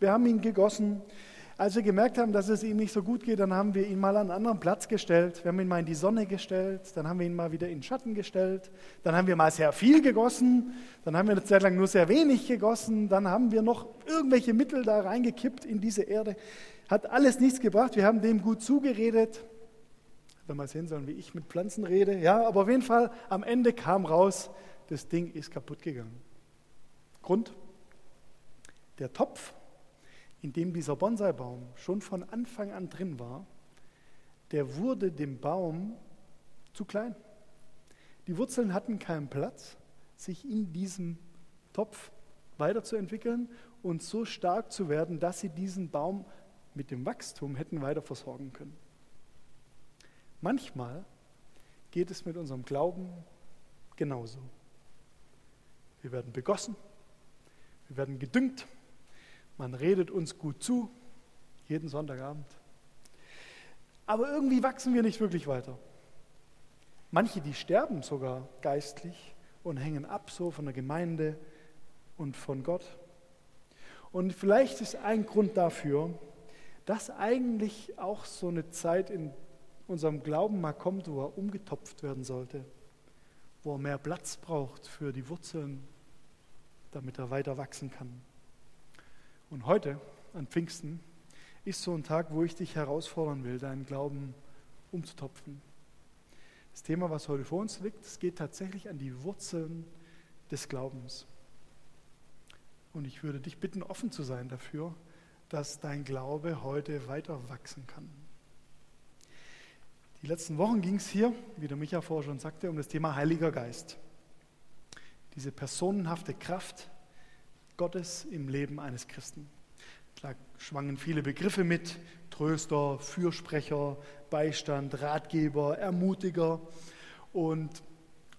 Wir haben ihn gegossen. Als wir gemerkt haben, dass es ihm nicht so gut geht, dann haben wir ihn mal an einen anderen Platz gestellt. Wir haben ihn mal in die Sonne gestellt, dann haben wir ihn mal wieder in den Schatten gestellt, dann haben wir mal sehr viel gegossen, dann haben wir eine Zeit lang nur sehr wenig gegossen, dann haben wir noch irgendwelche Mittel da reingekippt in diese Erde. Hat alles nichts gebracht, wir haben dem gut zugeredet. Hätte mal sehen sollen, wie ich mit Pflanzen rede. Ja, aber auf jeden Fall, am Ende kam raus, das Ding ist kaputt gegangen. Grund? Der Topf, in dem dieser Bonsai-Baum schon von Anfang an drin war, der wurde dem Baum zu klein. Die Wurzeln hatten keinen Platz, sich in diesem Topf weiterzuentwickeln und so stark zu werden, dass sie diesen Baum mit dem Wachstum hätten weiter versorgen können. Manchmal geht es mit unserem Glauben genauso. Wir werden begossen, wir werden gedüngt, man redet uns gut zu, jeden Sonntagabend. Aber irgendwie wachsen wir nicht wirklich weiter. Manche, die sterben sogar geistlich und hängen ab so von der Gemeinde und von Gott. Und vielleicht ist ein Grund dafür, dass eigentlich auch so eine Zeit in unserem Glauben mal kommt, wo er umgetopft werden sollte, wo er mehr Platz braucht für die Wurzeln, damit er weiter wachsen kann. Und heute, an Pfingsten, ist so ein Tag, wo ich dich herausfordern will, deinen Glauben umzutopfen. Das Thema, was heute vor uns liegt, es geht tatsächlich an die Wurzeln des Glaubens. Und ich würde dich bitten, offen zu sein dafür, dass dein Glaube heute weiter wachsen kann. Die letzten Wochen ging es hier, wie der Micha vorher schon sagte, um das Thema Heiliger Geist. Diese personenhafte Kraft Gottes im Leben eines Christen. Da schwangen viele Begriffe mit: Tröster, Fürsprecher, Beistand, Ratgeber, Ermutiger. Und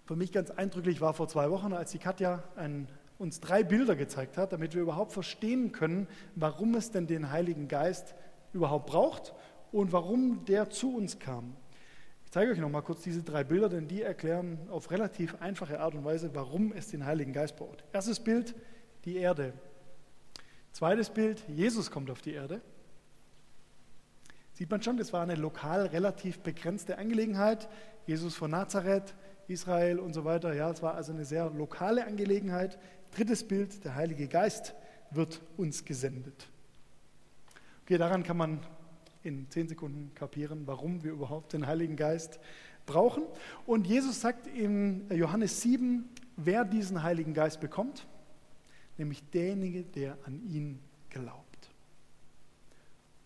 für mich ganz eindrücklich war vor 2 Wochen, als die Katja uns 3 Bilder gezeigt hat, damit wir überhaupt verstehen können, warum es denn den Heiligen Geist überhaupt braucht und warum der zu uns kam. Ich zeige euch noch mal kurz diese 3 Bilder, denn die erklären auf relativ einfache Art und Weise, warum es den Heiligen Geist braucht. Erstes Bild: die Erde. Zweites Bild: Jesus kommt auf die Erde. Sieht man schon, das war eine lokal relativ begrenzte Angelegenheit. Jesus von Nazareth, Israel und so weiter. Ja, es war also eine sehr lokale Angelegenheit. Drittes Bild: der Heilige Geist wird uns gesendet. Okay, daran kann man in 10 Sekunden kapieren, warum wir überhaupt den Heiligen Geist brauchen. Und Jesus sagt in Johannes 7, wer diesen Heiligen Geist bekommt, nämlich derjenige, der an ihn glaubt.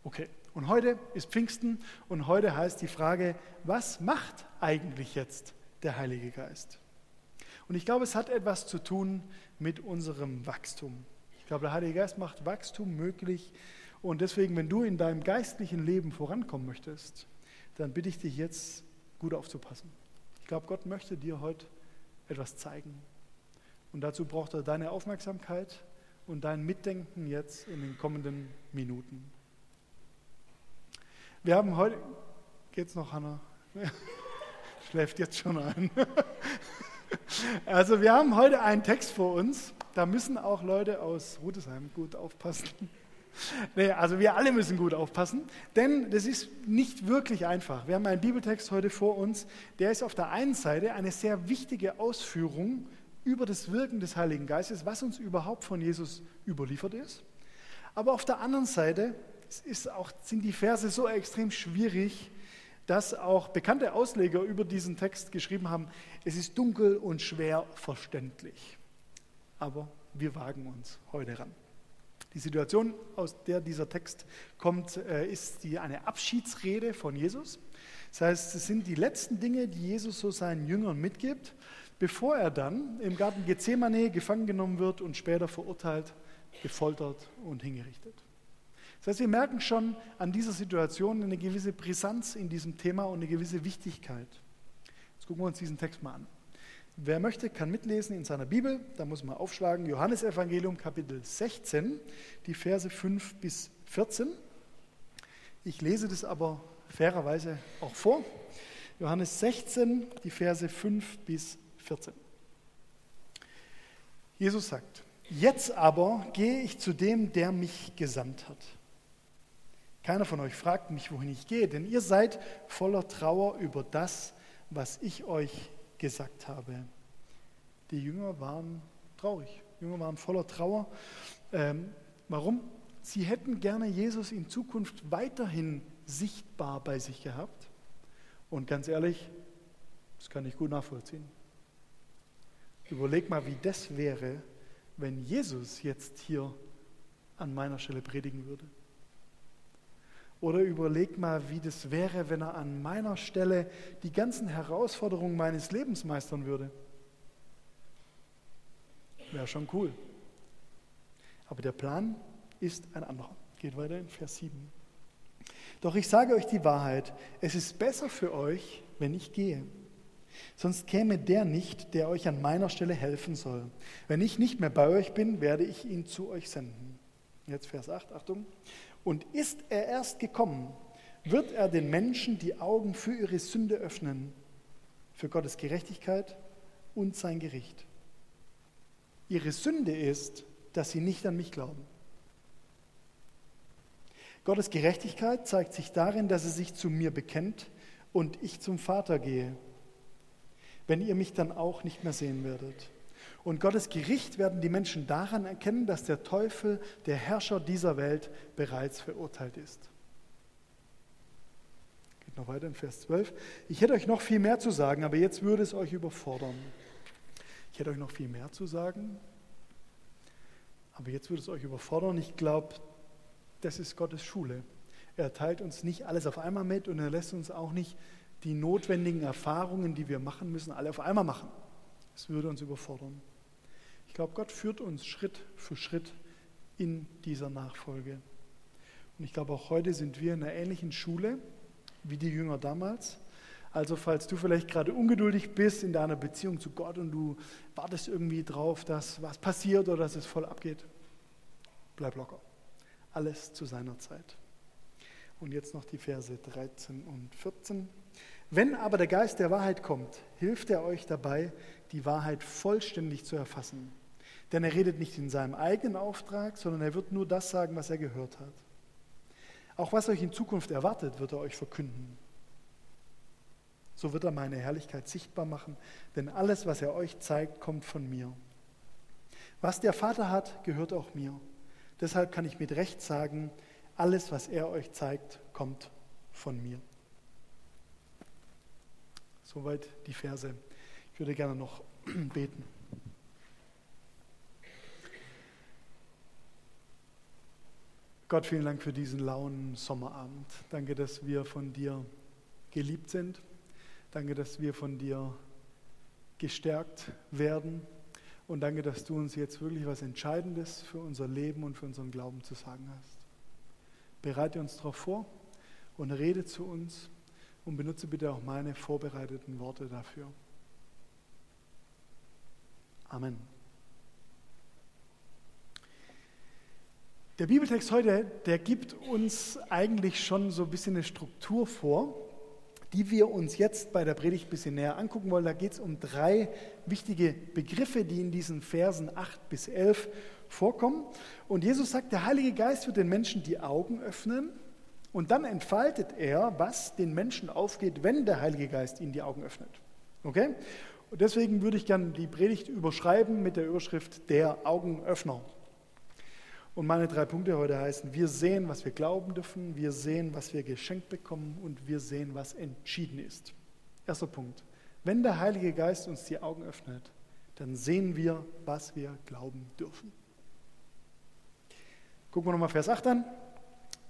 Okay, und heute ist Pfingsten und heute heißt die Frage, was macht eigentlich jetzt der Heilige Geist? Und ich glaube, es hat etwas zu tun mit unserem Wachstum. Ich glaube, der Heilige Geist macht Wachstum möglich und deswegen, wenn du in deinem geistlichen Leben vorankommen möchtest, dann bitte ich dich jetzt, gut aufzupassen. Ich glaube, Gott möchte dir heute etwas zeigen. Und dazu braucht er deine Aufmerksamkeit und dein Mitdenken jetzt in den kommenden Minuten. Wir haben heute... Geht's noch, Hannah? Schläft jetzt schon ein. Also wir haben heute einen Text vor uns. Da müssen auch Leute aus Rutesheim gut aufpassen. Nee, also wir alle müssen gut aufpassen, denn das ist nicht wirklich einfach. Wir haben einen Bibeltext heute vor uns. Der ist auf der einen Seite eine sehr wichtige Ausführung über das Wirken des Heiligen Geistes, was uns überhaupt von Jesus überliefert ist. Aber auf der anderen Seite sind die Verse so extrem schwierig, dass auch bekannte Ausleger über diesen Text geschrieben haben, es ist dunkel und schwer verständlich. Aber wir wagen uns heute ran. Die Situation, aus der dieser Text kommt, ist eine Abschiedsrede von Jesus. Das heißt, es sind die letzten Dinge, die Jesus so seinen Jüngern mitgibt, bevor er dann im Garten Gethsemane gefangen genommen wird und später verurteilt, gefoltert und hingerichtet. Das heißt, wir merken schon an dieser Situation eine gewisse Brisanz in diesem Thema und eine gewisse Wichtigkeit. Jetzt gucken wir uns diesen Text mal an. Wer möchte, kann mitlesen in seiner Bibel. Da muss man aufschlagen, Johannesevangelium, Kapitel 16, die Verse 5 bis 14. Ich lese das aber fairerweise auch vor. Johannes 16, die Verse 5 bis 14. Jesus sagt, Jetzt aber gehe ich zu dem, der mich gesandt hat. Keiner von euch fragt mich, wohin ich gehe, denn ihr seid voller Trauer über das, was ich euch gesagt habe. Die Jünger waren traurig, die Jünger waren voller Trauer. Warum? Sie hätten gerne Jesus in Zukunft weiterhin sichtbar bei sich gehabt. Und ganz ehrlich, das kann ich gut nachvollziehen. Überleg mal, wie das wäre, wenn Jesus jetzt hier an meiner Stelle predigen würde. Oder überleg mal, wie das wäre, wenn er an meiner Stelle die ganzen Herausforderungen meines Lebens meistern würde. Wäre schon cool. Aber der Plan ist ein anderer. Geht weiter in Vers 7. Doch ich sage euch die Wahrheit, es ist besser für euch, wenn ich gehe. Sonst käme der nicht, der euch an meiner Stelle helfen soll. Wenn ich nicht mehr bei euch bin, werde ich ihn zu euch senden. Jetzt Vers 8, Achtung. Und ist er erst gekommen, wird er den Menschen die Augen für ihre Sünde öffnen, für Gottes Gerechtigkeit und sein Gericht. Ihre Sünde ist, dass sie nicht an mich glauben. Gottes Gerechtigkeit zeigt sich darin, dass er sich zu mir bekennt und ich zum Vater gehe, wenn ihr mich dann auch nicht mehr sehen werdet. Und Gottes Gericht werden die Menschen daran erkennen, dass der Teufel, der Herrscher dieser Welt, bereits verurteilt ist. Geht noch weiter in Vers 12. Ich hätte euch noch viel mehr zu sagen, aber jetzt würde es euch überfordern. Ich glaube, das ist Gottes Schule. Er teilt uns nicht alles auf einmal mit und er lässt uns auch nicht die notwendigen Erfahrungen, die wir machen müssen, alle auf einmal machen. Das würde uns überfordern. Ich glaube, Gott führt uns Schritt für Schritt in dieser Nachfolge. Und ich glaube, auch heute sind wir in einer ähnlichen Schule wie die Jünger damals. Also falls du vielleicht gerade ungeduldig bist in deiner Beziehung zu Gott und du wartest irgendwie drauf, dass was passiert oder dass es voll abgeht, bleib locker. Alles zu seiner Zeit. Und jetzt noch die Verse 13 und 14. Wenn aber der Geist der Wahrheit kommt, hilft er euch dabei, die Wahrheit vollständig zu erfassen. Denn er redet nicht in seinem eigenen Auftrag, sondern er wird nur das sagen, was er gehört hat. Auch was euch in Zukunft erwartet, wird er euch verkünden. So wird er meine Herrlichkeit sichtbar machen, denn alles, was er euch zeigt, kommt von mir. Was der Vater hat, gehört auch mir. Deshalb kann ich mit Recht sagen, alles, was er euch zeigt, kommt von mir. Soweit die Verse. Ich würde gerne noch beten. Gott, vielen Dank für diesen lauen Sommerabend. Danke, dass wir von dir geliebt sind. Danke, dass wir von dir gestärkt werden. Und danke, dass du uns jetzt wirklich was Entscheidendes für unser Leben und für unseren Glauben zu sagen hast. Bereite uns darauf vor und rede zu uns. Und benutze bitte auch meine vorbereiteten Worte dafür. Amen. Der Bibeltext heute, der gibt uns eigentlich schon so ein bisschen eine Struktur vor, die wir uns jetzt bei der Predigt ein bisschen näher angucken wollen. Da geht es um 3 wichtige Begriffe, die in diesen Versen 8-11 vorkommen. Und Jesus sagt, der Heilige Geist wird den Menschen die Augen öffnen. Und dann entfaltet er, was den Menschen aufgeht, wenn der Heilige Geist ihnen die Augen öffnet. Okay? Und deswegen würde ich gerne die Predigt überschreiben mit der Überschrift der Augenöffner. Und meine 3 Punkte heute heißen, wir sehen, was wir glauben dürfen, wir sehen, was wir geschenkt bekommen und wir sehen, was entschieden ist. Erster Punkt. Wenn der Heilige Geist uns die Augen öffnet, dann sehen wir, was wir glauben dürfen. Gucken wir nochmal Vers 8 an.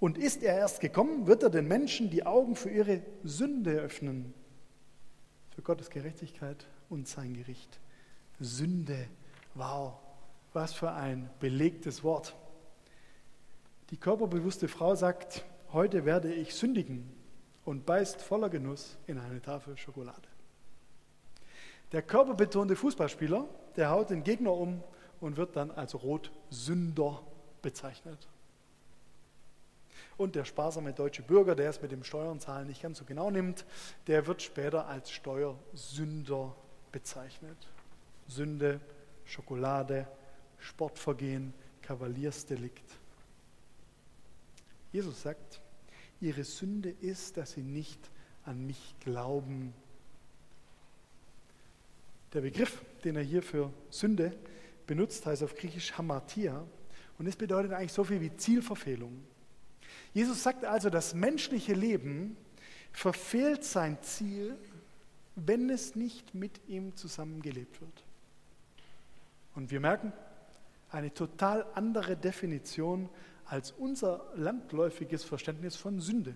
Und ist er erst gekommen, wird er den Menschen die Augen für ihre Sünde öffnen. Für Gottes Gerechtigkeit und sein Gericht. Sünde, wow, was für ein belegtes Wort. Die körperbewusste Frau sagt, heute werde ich sündigen und beißt voller Genuss in eine Tafel Schokolade. Der körperbetonte Fußballspieler, der haut den Gegner um und wird dann als Rotsünder bezeichnet. Und der sparsame deutsche Bürger, der es mit dem Steuernzahlen nicht ganz so genau nimmt, der wird später als Steuersünder bezeichnet. Sünde, Schokolade, Sportvergehen, Kavaliersdelikt. Jesus sagt, ihre Sünde ist, dass sie nicht an mich glauben. Der Begriff, den er hier für Sünde benutzt, heißt auf Griechisch Hamartia und es bedeutet eigentlich so viel wie Zielverfehlung. Jesus sagt also, das menschliche Leben verfehlt sein Ziel, wenn es nicht mit ihm zusammengelebt wird. Und wir merken, eine total andere Definition als unser landläufiges Verständnis von Sünde.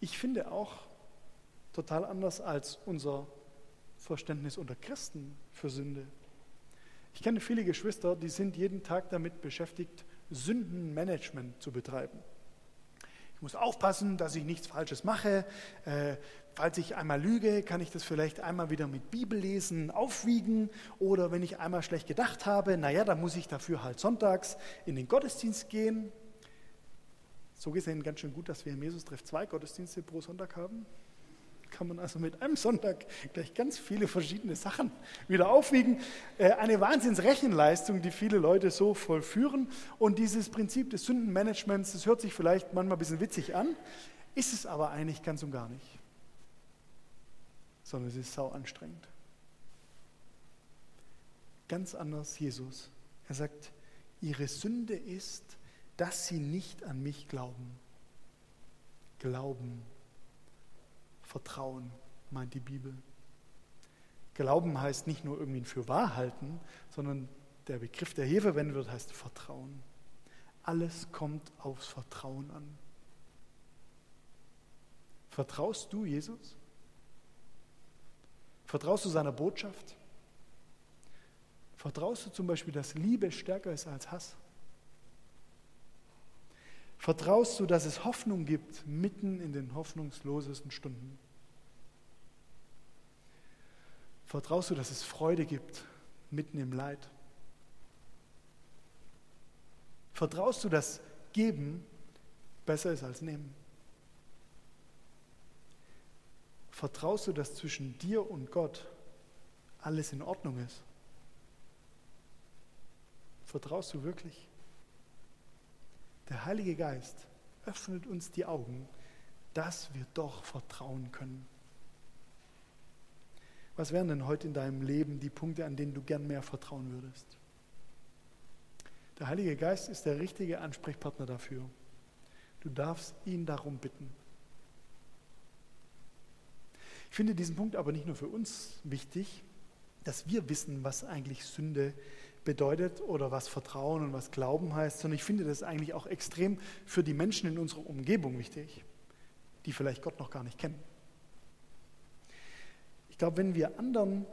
Ich finde auch total anders als unser Verständnis unter Christen für Sünde. Ich kenne viele Geschwister, die sind jeden Tag damit beschäftigt, Sündenmanagement zu betreiben. Ich muss aufpassen, dass ich nichts Falsches mache. Falls ich einmal lüge, kann ich das vielleicht einmal wieder mit Bibellesen aufwiegen. Oder wenn ich einmal schlecht gedacht habe, naja, dann muss ich dafür halt sonntags in den Gottesdienst gehen. So gesehen ganz schön gut, dass wir im Jesus-Treff 2 Gottesdienste pro Sonntag haben. Kann man also mit einem Sonntag gleich ganz viele verschiedene Sachen wieder aufwiegen. Eine Wahnsinnsrechenleistung, die viele Leute so vollführen. Und dieses Prinzip des Sündenmanagements, das hört sich vielleicht manchmal ein bisschen witzig an, ist es aber eigentlich ganz und gar nicht. Sondern es ist sau anstrengend. Ganz anders Jesus. Er sagt, ihre Sünde ist, dass sie nicht an mich glauben. Glauben. Vertrauen, meint die Bibel. Glauben heißt nicht nur irgendwie für wahr halten, sondern der Begriff, der hier verwendet wird, heißt Vertrauen. Alles kommt aufs Vertrauen an. Vertraust du Jesus? Vertraust du seiner Botschaft? Vertraust du zum Beispiel, dass Liebe stärker ist als Hass? Vertraust du, dass es Hoffnung gibt, mitten in den hoffnungslosesten Stunden? Vertraust du, dass es Freude gibt, mitten im Leid? Vertraust du, dass Geben besser ist als Nehmen? Vertraust du, dass zwischen dir und Gott alles in Ordnung ist? Vertraust du wirklich? Der Heilige Geist öffnet uns die Augen, dass wir doch vertrauen können. Was wären denn heute in deinem Leben die Punkte, an denen du gern mehr vertrauen würdest? Der Heilige Geist ist der richtige Ansprechpartner dafür. Du darfst ihn darum bitten. Ich finde diesen Punkt aber nicht nur für uns wichtig, dass wir wissen, was eigentlich Sünde bedeutet oder was Vertrauen und was Glauben heißt, sondern ich finde das eigentlich auch extrem für die Menschen in unserer Umgebung wichtig, die vielleicht Gott noch gar nicht kennen. Ich glaube, wenn wir anderen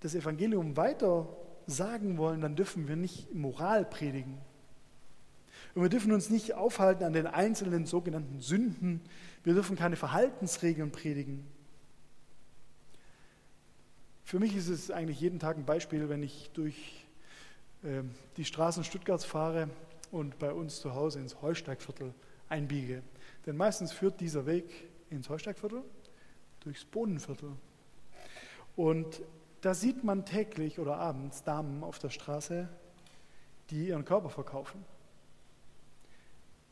das Evangelium weiter sagen wollen, dann dürfen wir nicht Moral predigen. Und wir dürfen uns nicht aufhalten an den einzelnen sogenannten Sünden. Wir dürfen keine Verhaltensregeln predigen. Für mich ist es eigentlich jeden Tag ein Beispiel, wenn ich durch die Straßen Stuttgarts fahre und bei uns zu Hause ins Heusteigviertel einbiege. Denn meistens führt dieser Weg ins Heusteigviertel durchs Bohnenviertel. Und da sieht man täglich oder abends Damen auf der Straße, die ihren Körper verkaufen.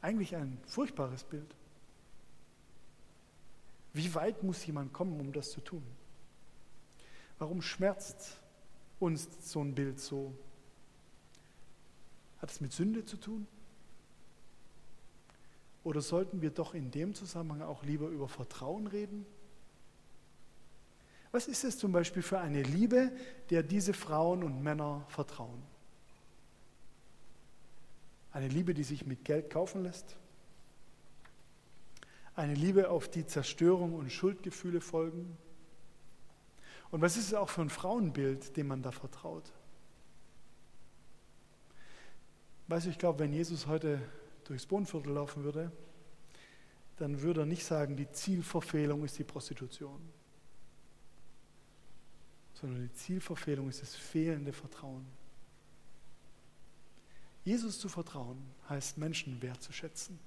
Eigentlich ein furchtbares Bild. Wie weit muss jemand kommen, um das zu tun? Warum schmerzt uns so ein Bild so? Hat es mit Sünde zu tun? Oder sollten wir doch in dem Zusammenhang auch lieber über Vertrauen reden? Was ist es zum Beispiel für eine Liebe, der diese Frauen und Männer vertrauen? Eine Liebe, die sich mit Geld kaufen lässt? Eine Liebe, auf die Zerstörung und Schuldgefühle folgen? Und was ist es auch für ein Frauenbild, dem man da vertraut? Weißt du, ich glaube, wenn Jesus heute durchs Bohnenviertel laufen würde, dann würde er nicht sagen, die Zielverfehlung ist die Prostitution, sondern die Zielverfehlung ist das fehlende Vertrauen. Jesus zu vertrauen heißt, Menschen wertzuschätzen.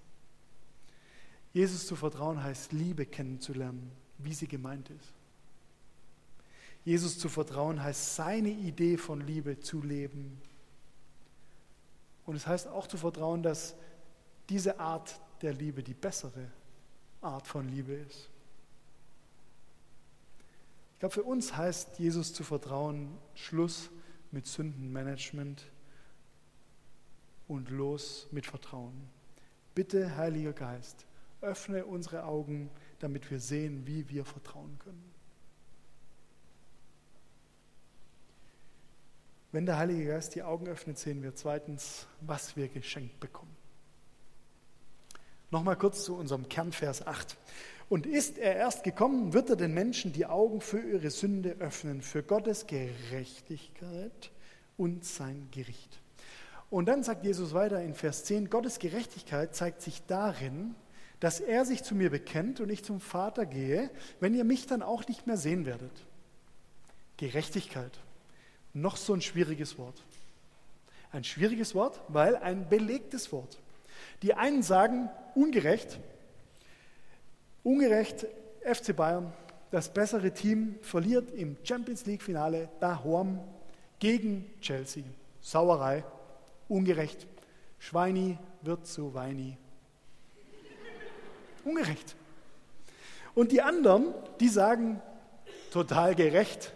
Jesus zu vertrauen heißt, Liebe kennenzulernen, wie sie gemeint ist. Jesus zu vertrauen, heißt seine Idee von Liebe zu leben. Und es heißt auch zu vertrauen, dass diese Art der Liebe die bessere Art von Liebe ist. Ich glaube, für uns heißt Jesus zu vertrauen, Schluss mit Sündenmanagement und los mit Vertrauen. Bitte, Heiliger Geist, öffne unsere Augen, damit wir sehen, wie wir vertrauen können. Wenn der Heilige Geist die Augen öffnet, sehen wir zweitens, was wir geschenkt bekommen. Nochmal kurz zu unserem Kernvers 8. Und ist er erst gekommen, wird er den Menschen die Augen für ihre Sünde öffnen, für Gottes Gerechtigkeit und sein Gericht. Und dann sagt Jesus weiter in Vers 10, Gottes Gerechtigkeit zeigt sich darin, dass er sich zu mir bekennt und ich zum Vater gehe, wenn ihr mich dann auch nicht mehr sehen werdet. Gerechtigkeit, noch so ein schwieriges Wort. Ein schwieriges Wort, weil ein belegtes Wort. Die einen sagen, ungerecht, FC Bayern, das bessere Team verliert im Champions-League-Finale daheim gegen Chelsea. Sauerei, ungerecht. Schweini wird zu Weini. Ungerecht. Und die anderen, die sagen, total gerecht.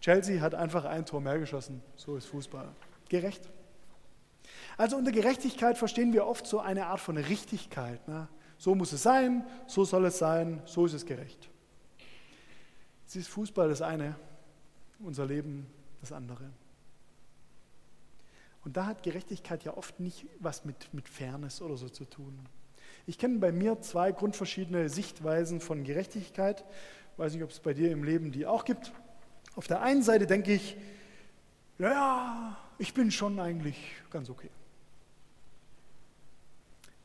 Chelsea hat einfach ein Tor mehr geschossen. So ist Fußball. Gerecht. Also unter Gerechtigkeit verstehen wir oft so eine Art von Richtigkeit. Ne? So muss es sein, so soll es sein, so ist es gerecht. Es ist Fußball das eine, unser Leben das andere. Und da hat Gerechtigkeit ja oft nicht was mit Fairness oder so zu tun. Ich kenne bei mir zwei grundverschiedene Sichtweisen von Gerechtigkeit. Ich weiß nicht, ob es bei dir im Leben die auch gibt. Auf der einen Seite denke ich, naja, ich bin schon eigentlich ganz okay.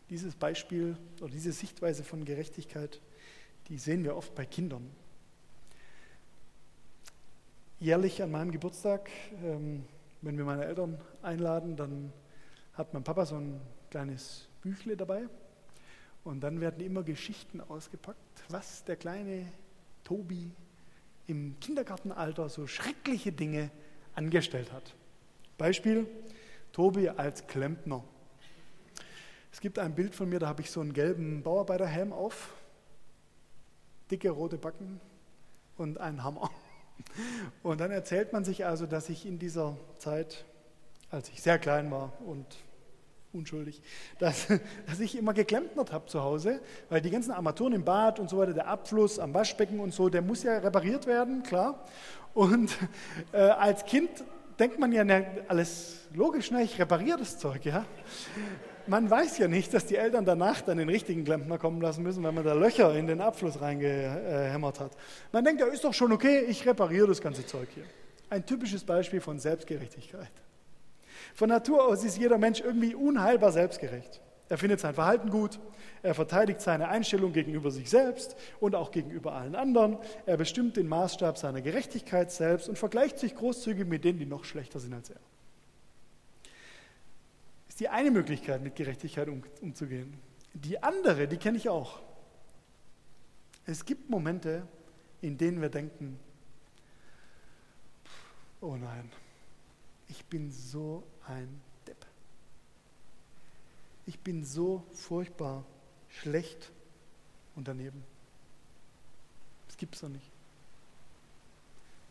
Dieses Beispiel oder diese Sichtweise von Gerechtigkeit, die sehen wir oft bei Kindern. Jährlich an meinem Geburtstag, wenn wir meine Eltern einladen, dann hat mein Papa so ein kleines Büchle dabei und dann werden immer Geschichten ausgepackt, was der kleine Tobi im Kindergartenalter so schreckliche Dinge angestellt hat. Beispiel, Tobi als Klempner. Es gibt ein Bild von mir, da habe ich so einen gelben Bauarbeiterhelm auf, dicke rote Backen und einen Hammer. Und dann erzählt man sich also, dass ich in dieser Zeit, als ich sehr klein war und unschuldig, dass ich immer geklempnert habe zu Hause, weil die ganzen Armaturen im Bad und so weiter, der Abfluss am Waschbecken und so, der muss ja repariert werden, klar. Und als Kind denkt man ja, alles logisch, ne? Ich repariere das Zeug, ja. Man weiß ja nicht, dass die Eltern danach dann den richtigen Klempner kommen lassen müssen, weil man da Löcher in den Abfluss reingehämmert hat. Man denkt, ja, ist doch schon okay, ich repariere das ganze Zeug hier. Ein typisches Beispiel von Selbstgerechtigkeit. Von Natur aus ist jeder Mensch irgendwie unheilbar selbstgerecht. Er findet sein Verhalten gut, er verteidigt seine Einstellung gegenüber sich selbst und auch gegenüber allen anderen, er bestimmt den Maßstab seiner Gerechtigkeit selbst und vergleicht sich großzügig mit denen, die noch schlechter sind als er. Das ist die eine Möglichkeit, mit Gerechtigkeit umzugehen. Die andere, die kenne ich auch. Es gibt Momente, in denen wir denken, oh nein, ich bin so ein Depp. Ich bin so furchtbar schlecht und daneben. Das gibt's doch nicht.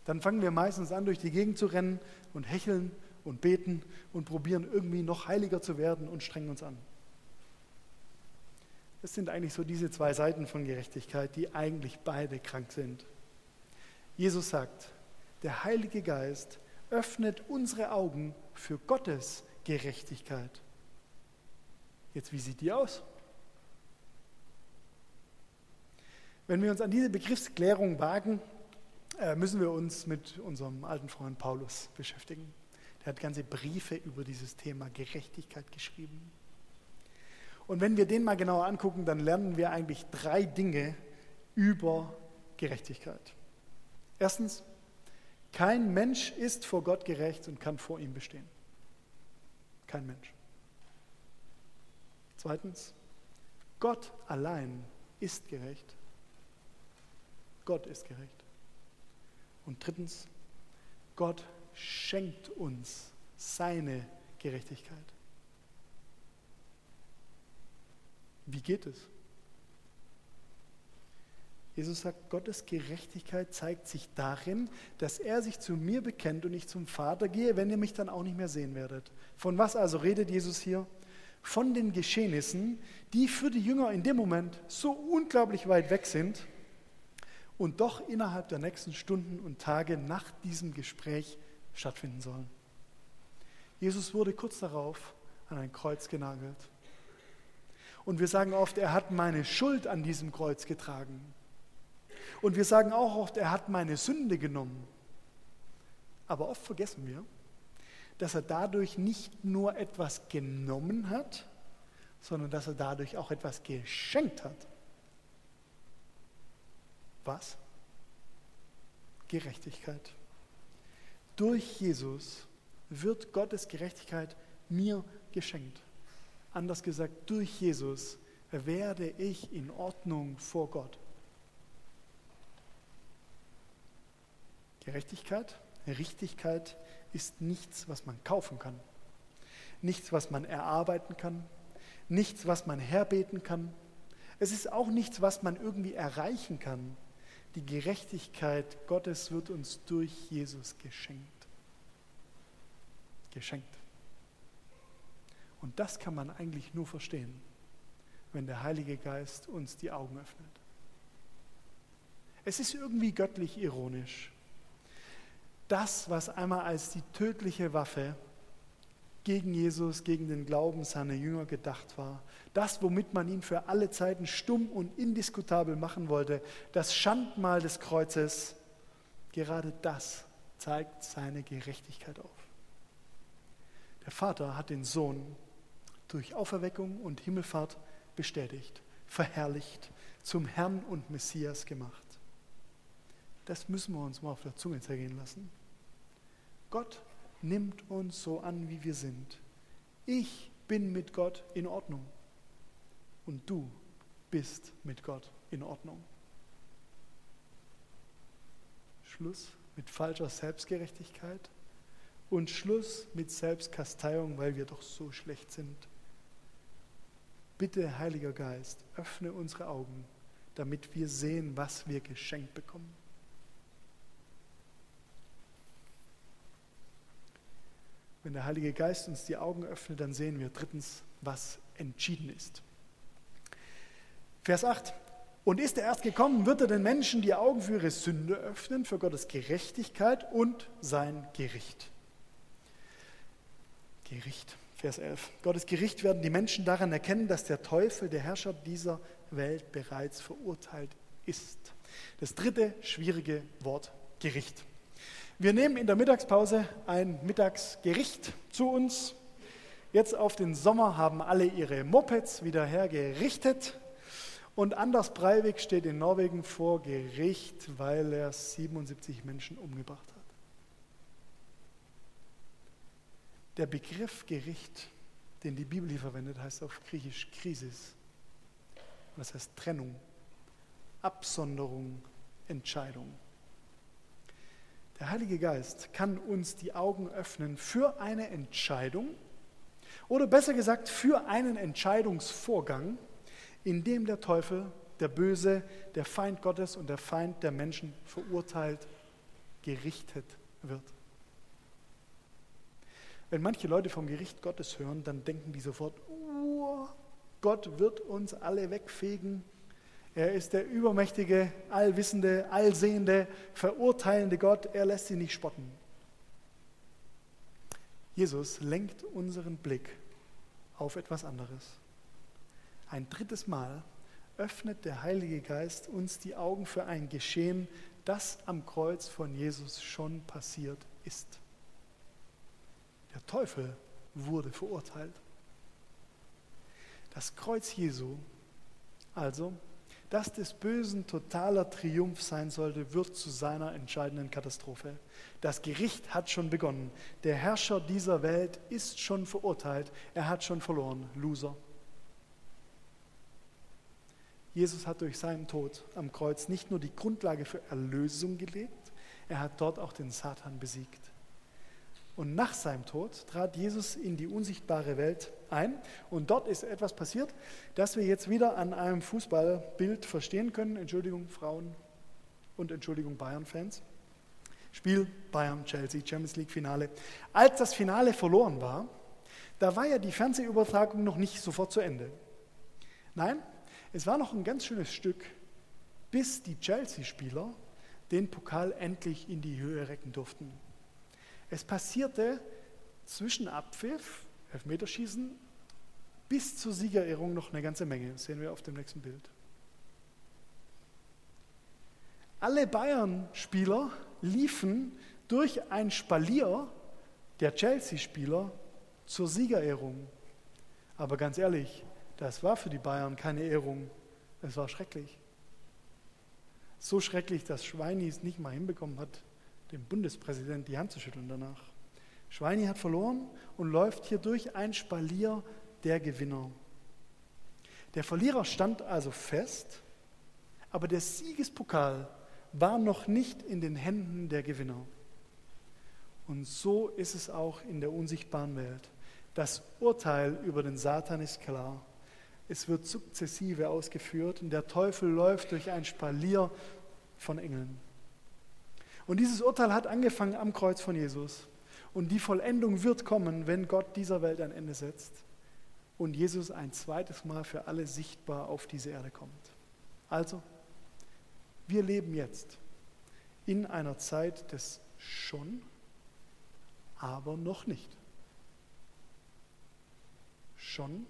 Dann fangen wir meistens an, durch die Gegend zu rennen und hecheln und beten und probieren irgendwie noch heiliger zu werden und strengen uns an. Das sind eigentlich so diese zwei Seiten von Gerechtigkeit, die eigentlich beide krank sind. Jesus sagt, der Heilige Geist öffnet unsere Augen für Gottes Gerechtigkeit. Jetzt, wie sieht die aus? Wenn wir uns an diese Begriffsklärung wagen, müssen wir uns mit unserem alten Freund Paulus beschäftigen. Der hat ganze Briefe über dieses Thema Gerechtigkeit geschrieben. Und wenn wir den mal genauer angucken, dann lernen wir eigentlich drei Dinge über Gerechtigkeit. Erstens, kein Mensch ist vor Gott gerecht und kann vor ihm bestehen. Kein Mensch. Zweitens, Gott allein ist gerecht. Gott ist gerecht. Und drittens, Gott schenkt uns seine Gerechtigkeit. Wie geht es? Jesus sagt, Gottes Gerechtigkeit zeigt sich darin, dass er sich zu mir bekennt und ich zum Vater gehe, wenn ihr mich dann auch nicht mehr sehen werdet. Von was also redet Jesus hier? Von den Geschehnissen, die für die Jünger in dem Moment so unglaublich weit weg sind und doch innerhalb der nächsten Stunden und Tage nach diesem Gespräch stattfinden sollen. Jesus wurde kurz darauf an ein Kreuz genagelt. Und wir sagen oft, er hat meine Schuld an diesem Kreuz getragen. Und wir sagen auch oft, er hat meine Sünde genommen. Aber oft vergessen wir, dass er dadurch nicht nur etwas genommen hat, sondern dass er dadurch auch etwas geschenkt hat. Was? Gerechtigkeit. Durch Jesus wird Gottes Gerechtigkeit mir geschenkt. Anders gesagt, durch Jesus werde ich in Ordnung vor Gott. Gerechtigkeit, Richtigkeit ist nichts, was man kaufen kann, nichts, was man erarbeiten kann, nichts, was man herbeten kann. Es ist auch nichts, was man irgendwie erreichen kann. Die Gerechtigkeit Gottes wird uns durch Jesus geschenkt. Geschenkt. Und das kann man eigentlich nur verstehen, wenn der Heilige Geist uns die Augen öffnet. Es ist irgendwie göttlich ironisch. Das, was einmal als die tödliche Waffe gegen Jesus, gegen den Glauben seiner Jünger gedacht war, das, womit man ihn für alle Zeiten stumm und indiskutabel machen wollte, das Schandmal des Kreuzes, gerade das zeigt seine Gerechtigkeit auf. Der Vater hat den Sohn durch Auferweckung und Himmelfahrt bestätigt, verherrlicht, zum Herrn und Messias gemacht. Das müssen wir uns mal auf der Zunge zergehen lassen. Gott nimmt uns so an, wie wir sind. Ich bin mit Gott in Ordnung. Und du bist mit Gott in Ordnung. Schluss mit falscher Selbstgerechtigkeit und Schluss mit Selbstkasteiung, weil wir doch so schlecht sind. Bitte, Heiliger Geist, öffne unsere Augen, damit wir sehen, was wir geschenkt bekommen. Wenn der Heilige Geist uns die Augen öffnet, dann sehen wir drittens, was entschieden ist. Vers 8. Und ist er erst gekommen, wird er den Menschen die Augen für ihre Sünde öffnen, für Gottes Gerechtigkeit und sein Gericht. Gericht, Vers 11. Gottes Gericht werden die Menschen daran erkennen, dass der Teufel, der Herrscher dieser Welt, bereits verurteilt ist. Das dritte schwierige Wort, Gericht. Wir nehmen in der Mittagspause ein Mittagsgericht zu uns. Jetzt auf den Sommer haben alle ihre Mopeds wieder hergerichtet. Und Anders Breivik steht in Norwegen vor Gericht, weil er 77 Menschen umgebracht hat. Der Begriff Gericht, den die Bibel hier verwendet, heißt auf Griechisch Krisis. Das heißt Trennung, Absonderung, Entscheidung. Der Heilige Geist kann uns die Augen öffnen für eine Entscheidung oder besser gesagt für einen Entscheidungsvorgang, in dem der Teufel, der Böse, der Feind Gottes und der Feind der Menschen verurteilt, gerichtet wird. Wenn manche Leute vom Gericht Gottes hören, dann denken die sofort, Gott wird uns alle wegfegen. Er ist der übermächtige, allwissende, allsehende, verurteilende Gott. Er lässt sie nicht spotten. Jesus lenkt unseren Blick auf etwas anderes. Ein drittes Mal öffnet der Heilige Geist uns die Augen für ein Geschehen, das am Kreuz von Jesus schon passiert ist. Der Teufel wurde verurteilt. Das Kreuz Jesu, also dass des Bösen totaler Triumph sein sollte, wird zu seiner entscheidenden Katastrophe. Das Gericht hat schon begonnen. Der Herrscher dieser Welt ist schon verurteilt. Er hat schon verloren. Loser. Jesus hat durch seinen Tod am Kreuz nicht nur die Grundlage für Erlösung gelegt, Er hat dort auch den Satan besiegt. Und nach seinem Tod trat Jesus in die unsichtbare Welt ein. Und dort ist etwas passiert, das wir jetzt wieder an einem Fußballbild verstehen können. Entschuldigung, Frauen und Entschuldigung, Bayern-Fans. Spiel Bayern, Chelsea, Champions League-Finale. Als das Finale verloren war, da war ja die Fernsehübertragung noch nicht sofort zu Ende. Nein, es war noch ein ganz schönes Stück, bis die Chelsea-Spieler den Pokal endlich in die Höhe recken durften. Es passierte zwischen Abpfiff, Elfmeterschießen, bis zur Siegerehrung noch eine ganze Menge. Das sehen wir auf dem nächsten Bild. Alle Bayern-Spieler liefen durch ein Spalier der Chelsea-Spieler zur Siegerehrung. Aber ganz ehrlich, das war für die Bayern keine Ehrung. Es war schrecklich. So schrecklich, dass Schweini es nicht mal hinbekommen hat, dem Bundespräsidenten die Hand zu schütteln danach. Schweini hat verloren und läuft hier durch ein Spalier der Gewinner. Der Verlierer stand also fest, aber der Siegespokal war noch nicht in den Händen der Gewinner. Und so ist es auch in der unsichtbaren Welt. Das Urteil über den Satan ist klar. Es wird sukzessive ausgeführt und der Teufel läuft durch ein Spalier von Engeln. Und dieses Urteil hat angefangen am Kreuz von Jesus. Und die Vollendung wird kommen, wenn Gott dieser Welt ein Ende setzt und Jesus ein zweites Mal für alle sichtbar auf diese Erde kommt. Also, wir leben jetzt in einer Zeit des Schon, aber noch nicht. Schon,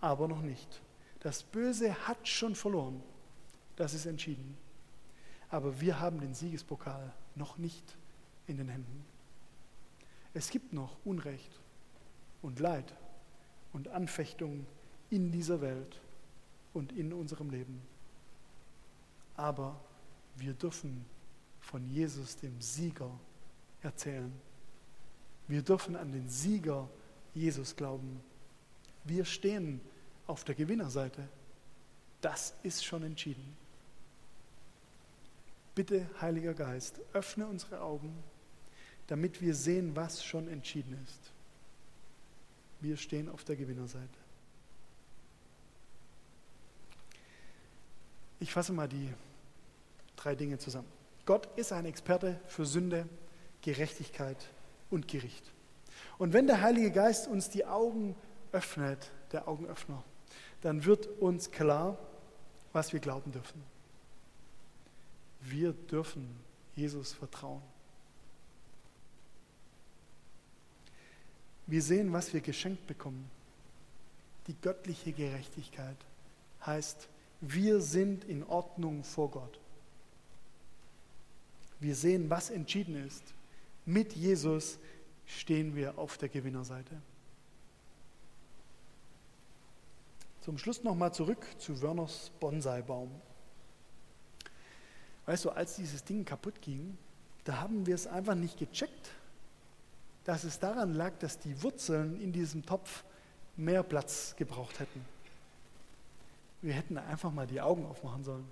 aber noch nicht. Das Böse hat schon verloren. Das ist entschieden. Aber wir haben den Siegespokal noch nicht in den Händen. Es gibt noch Unrecht und Leid und Anfechtungen in dieser Welt und in unserem Leben. Aber wir dürfen von Jesus, dem Sieger, erzählen. Wir dürfen an den Sieger Jesus glauben. Wir stehen auf der Gewinnerseite. Das ist schon entschieden. Bitte, Heiliger Geist, öffne unsere Augen, damit wir sehen, was schon entschieden ist. Wir stehen auf der Gewinnerseite. Ich fasse mal die 3 Dinge zusammen. Gott ist ein Experte für Sünde, Gerechtigkeit und Gericht. Und wenn der Heilige Geist uns die Augen öffnet, der Augenöffner, dann wird uns klar, was wir glauben dürfen. Wir dürfen Jesus vertrauen. Wir sehen, was wir geschenkt bekommen. Die göttliche Gerechtigkeit heißt, wir sind in Ordnung vor Gott. Wir sehen, was entschieden ist. Mit Jesus stehen wir auf der Gewinnerseite. Zum Schluss nochmal zurück zu Werners Bonsai-Baum. Weißt du, als dieses Ding kaputt ging, da haben wir es einfach nicht gecheckt, dass es daran lag, dass die Wurzeln in diesem Topf mehr Platz gebraucht hätten. Wir hätten einfach mal die Augen aufmachen sollen.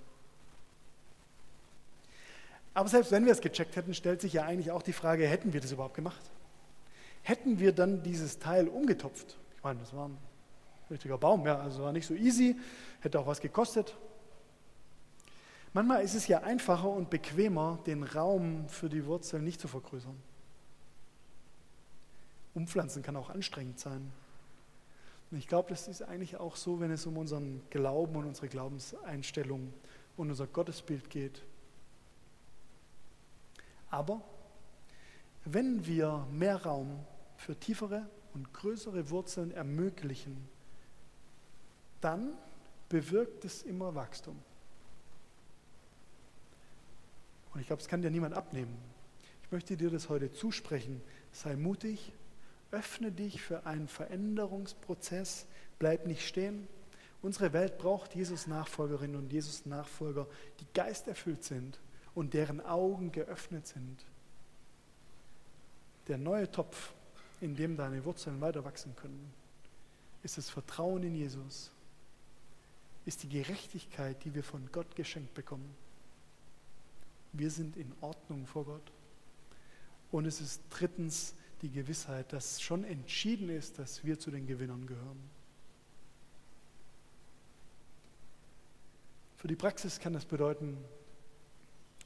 Aber selbst wenn wir es gecheckt hätten, stellt sich ja eigentlich auch die Frage, hätten wir das überhaupt gemacht? Hätten wir dann dieses Teil umgetopft? Ich meine, das war ein richtiger Baum, ja, also war nicht so easy, hätte auch was gekostet. Manchmal ist es ja einfacher und bequemer, den Raum für die Wurzeln nicht zu vergrößern. Umpflanzen kann auch anstrengend sein. Und ich glaube, das ist eigentlich auch so, wenn es um unseren Glauben und unsere Glaubenseinstellung und unser Gottesbild geht. Aber wenn wir mehr Raum für tiefere und größere Wurzeln ermöglichen, dann bewirkt es immer Wachstum. Und ich glaube, das kann dir niemand abnehmen. Ich möchte dir das heute zusprechen. Sei mutig, öffne dich für einen Veränderungsprozess, bleib nicht stehen. Unsere Welt braucht Jesus-Nachfolgerinnen und Jesus-Nachfolger, die geisterfüllt sind und deren Augen geöffnet sind. Der neue Topf, in dem deine Wurzeln weiter wachsen können, ist das Vertrauen in Jesus, ist die Gerechtigkeit, die wir von Gott geschenkt bekommen. wir sind in Ordnung vor Gott. Und es ist drittens die Gewissheit, dass schon entschieden ist, dass wir zu den Gewinnern gehören. Für die Praxis kann das bedeuten,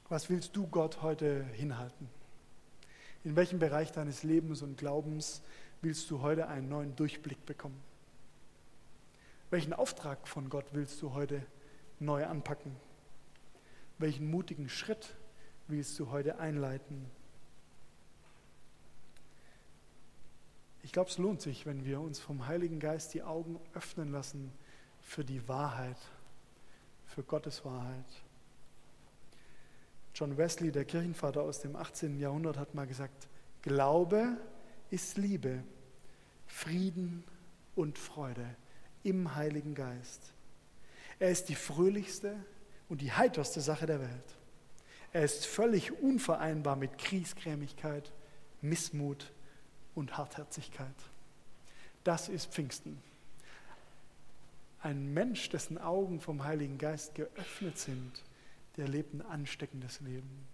was willst du Gott heute hinhalten? In welchem Bereich deines Lebens und Glaubens willst du heute einen neuen Durchblick bekommen? Welchen Auftrag von Gott willst du heute neu anpacken? Welchen mutigen Schritt willst du heute einleiten? Ich glaube, es lohnt sich, wenn wir uns vom Heiligen Geist die Augen öffnen lassen für die Wahrheit, für Gottes Wahrheit. John Wesley, der Kirchenvater aus dem 18. Jahrhundert, hat mal gesagt, Glaube ist Liebe, Frieden und Freude im Heiligen Geist. Er ist die fröhlichste und die heiterste Sache der Welt. Er ist völlig unvereinbar mit Griesgrämigkeit, Missmut und Hartherzigkeit. Das ist Pfingsten. Ein Mensch, dessen Augen vom Heiligen Geist geöffnet sind, der lebt ein ansteckendes Leben.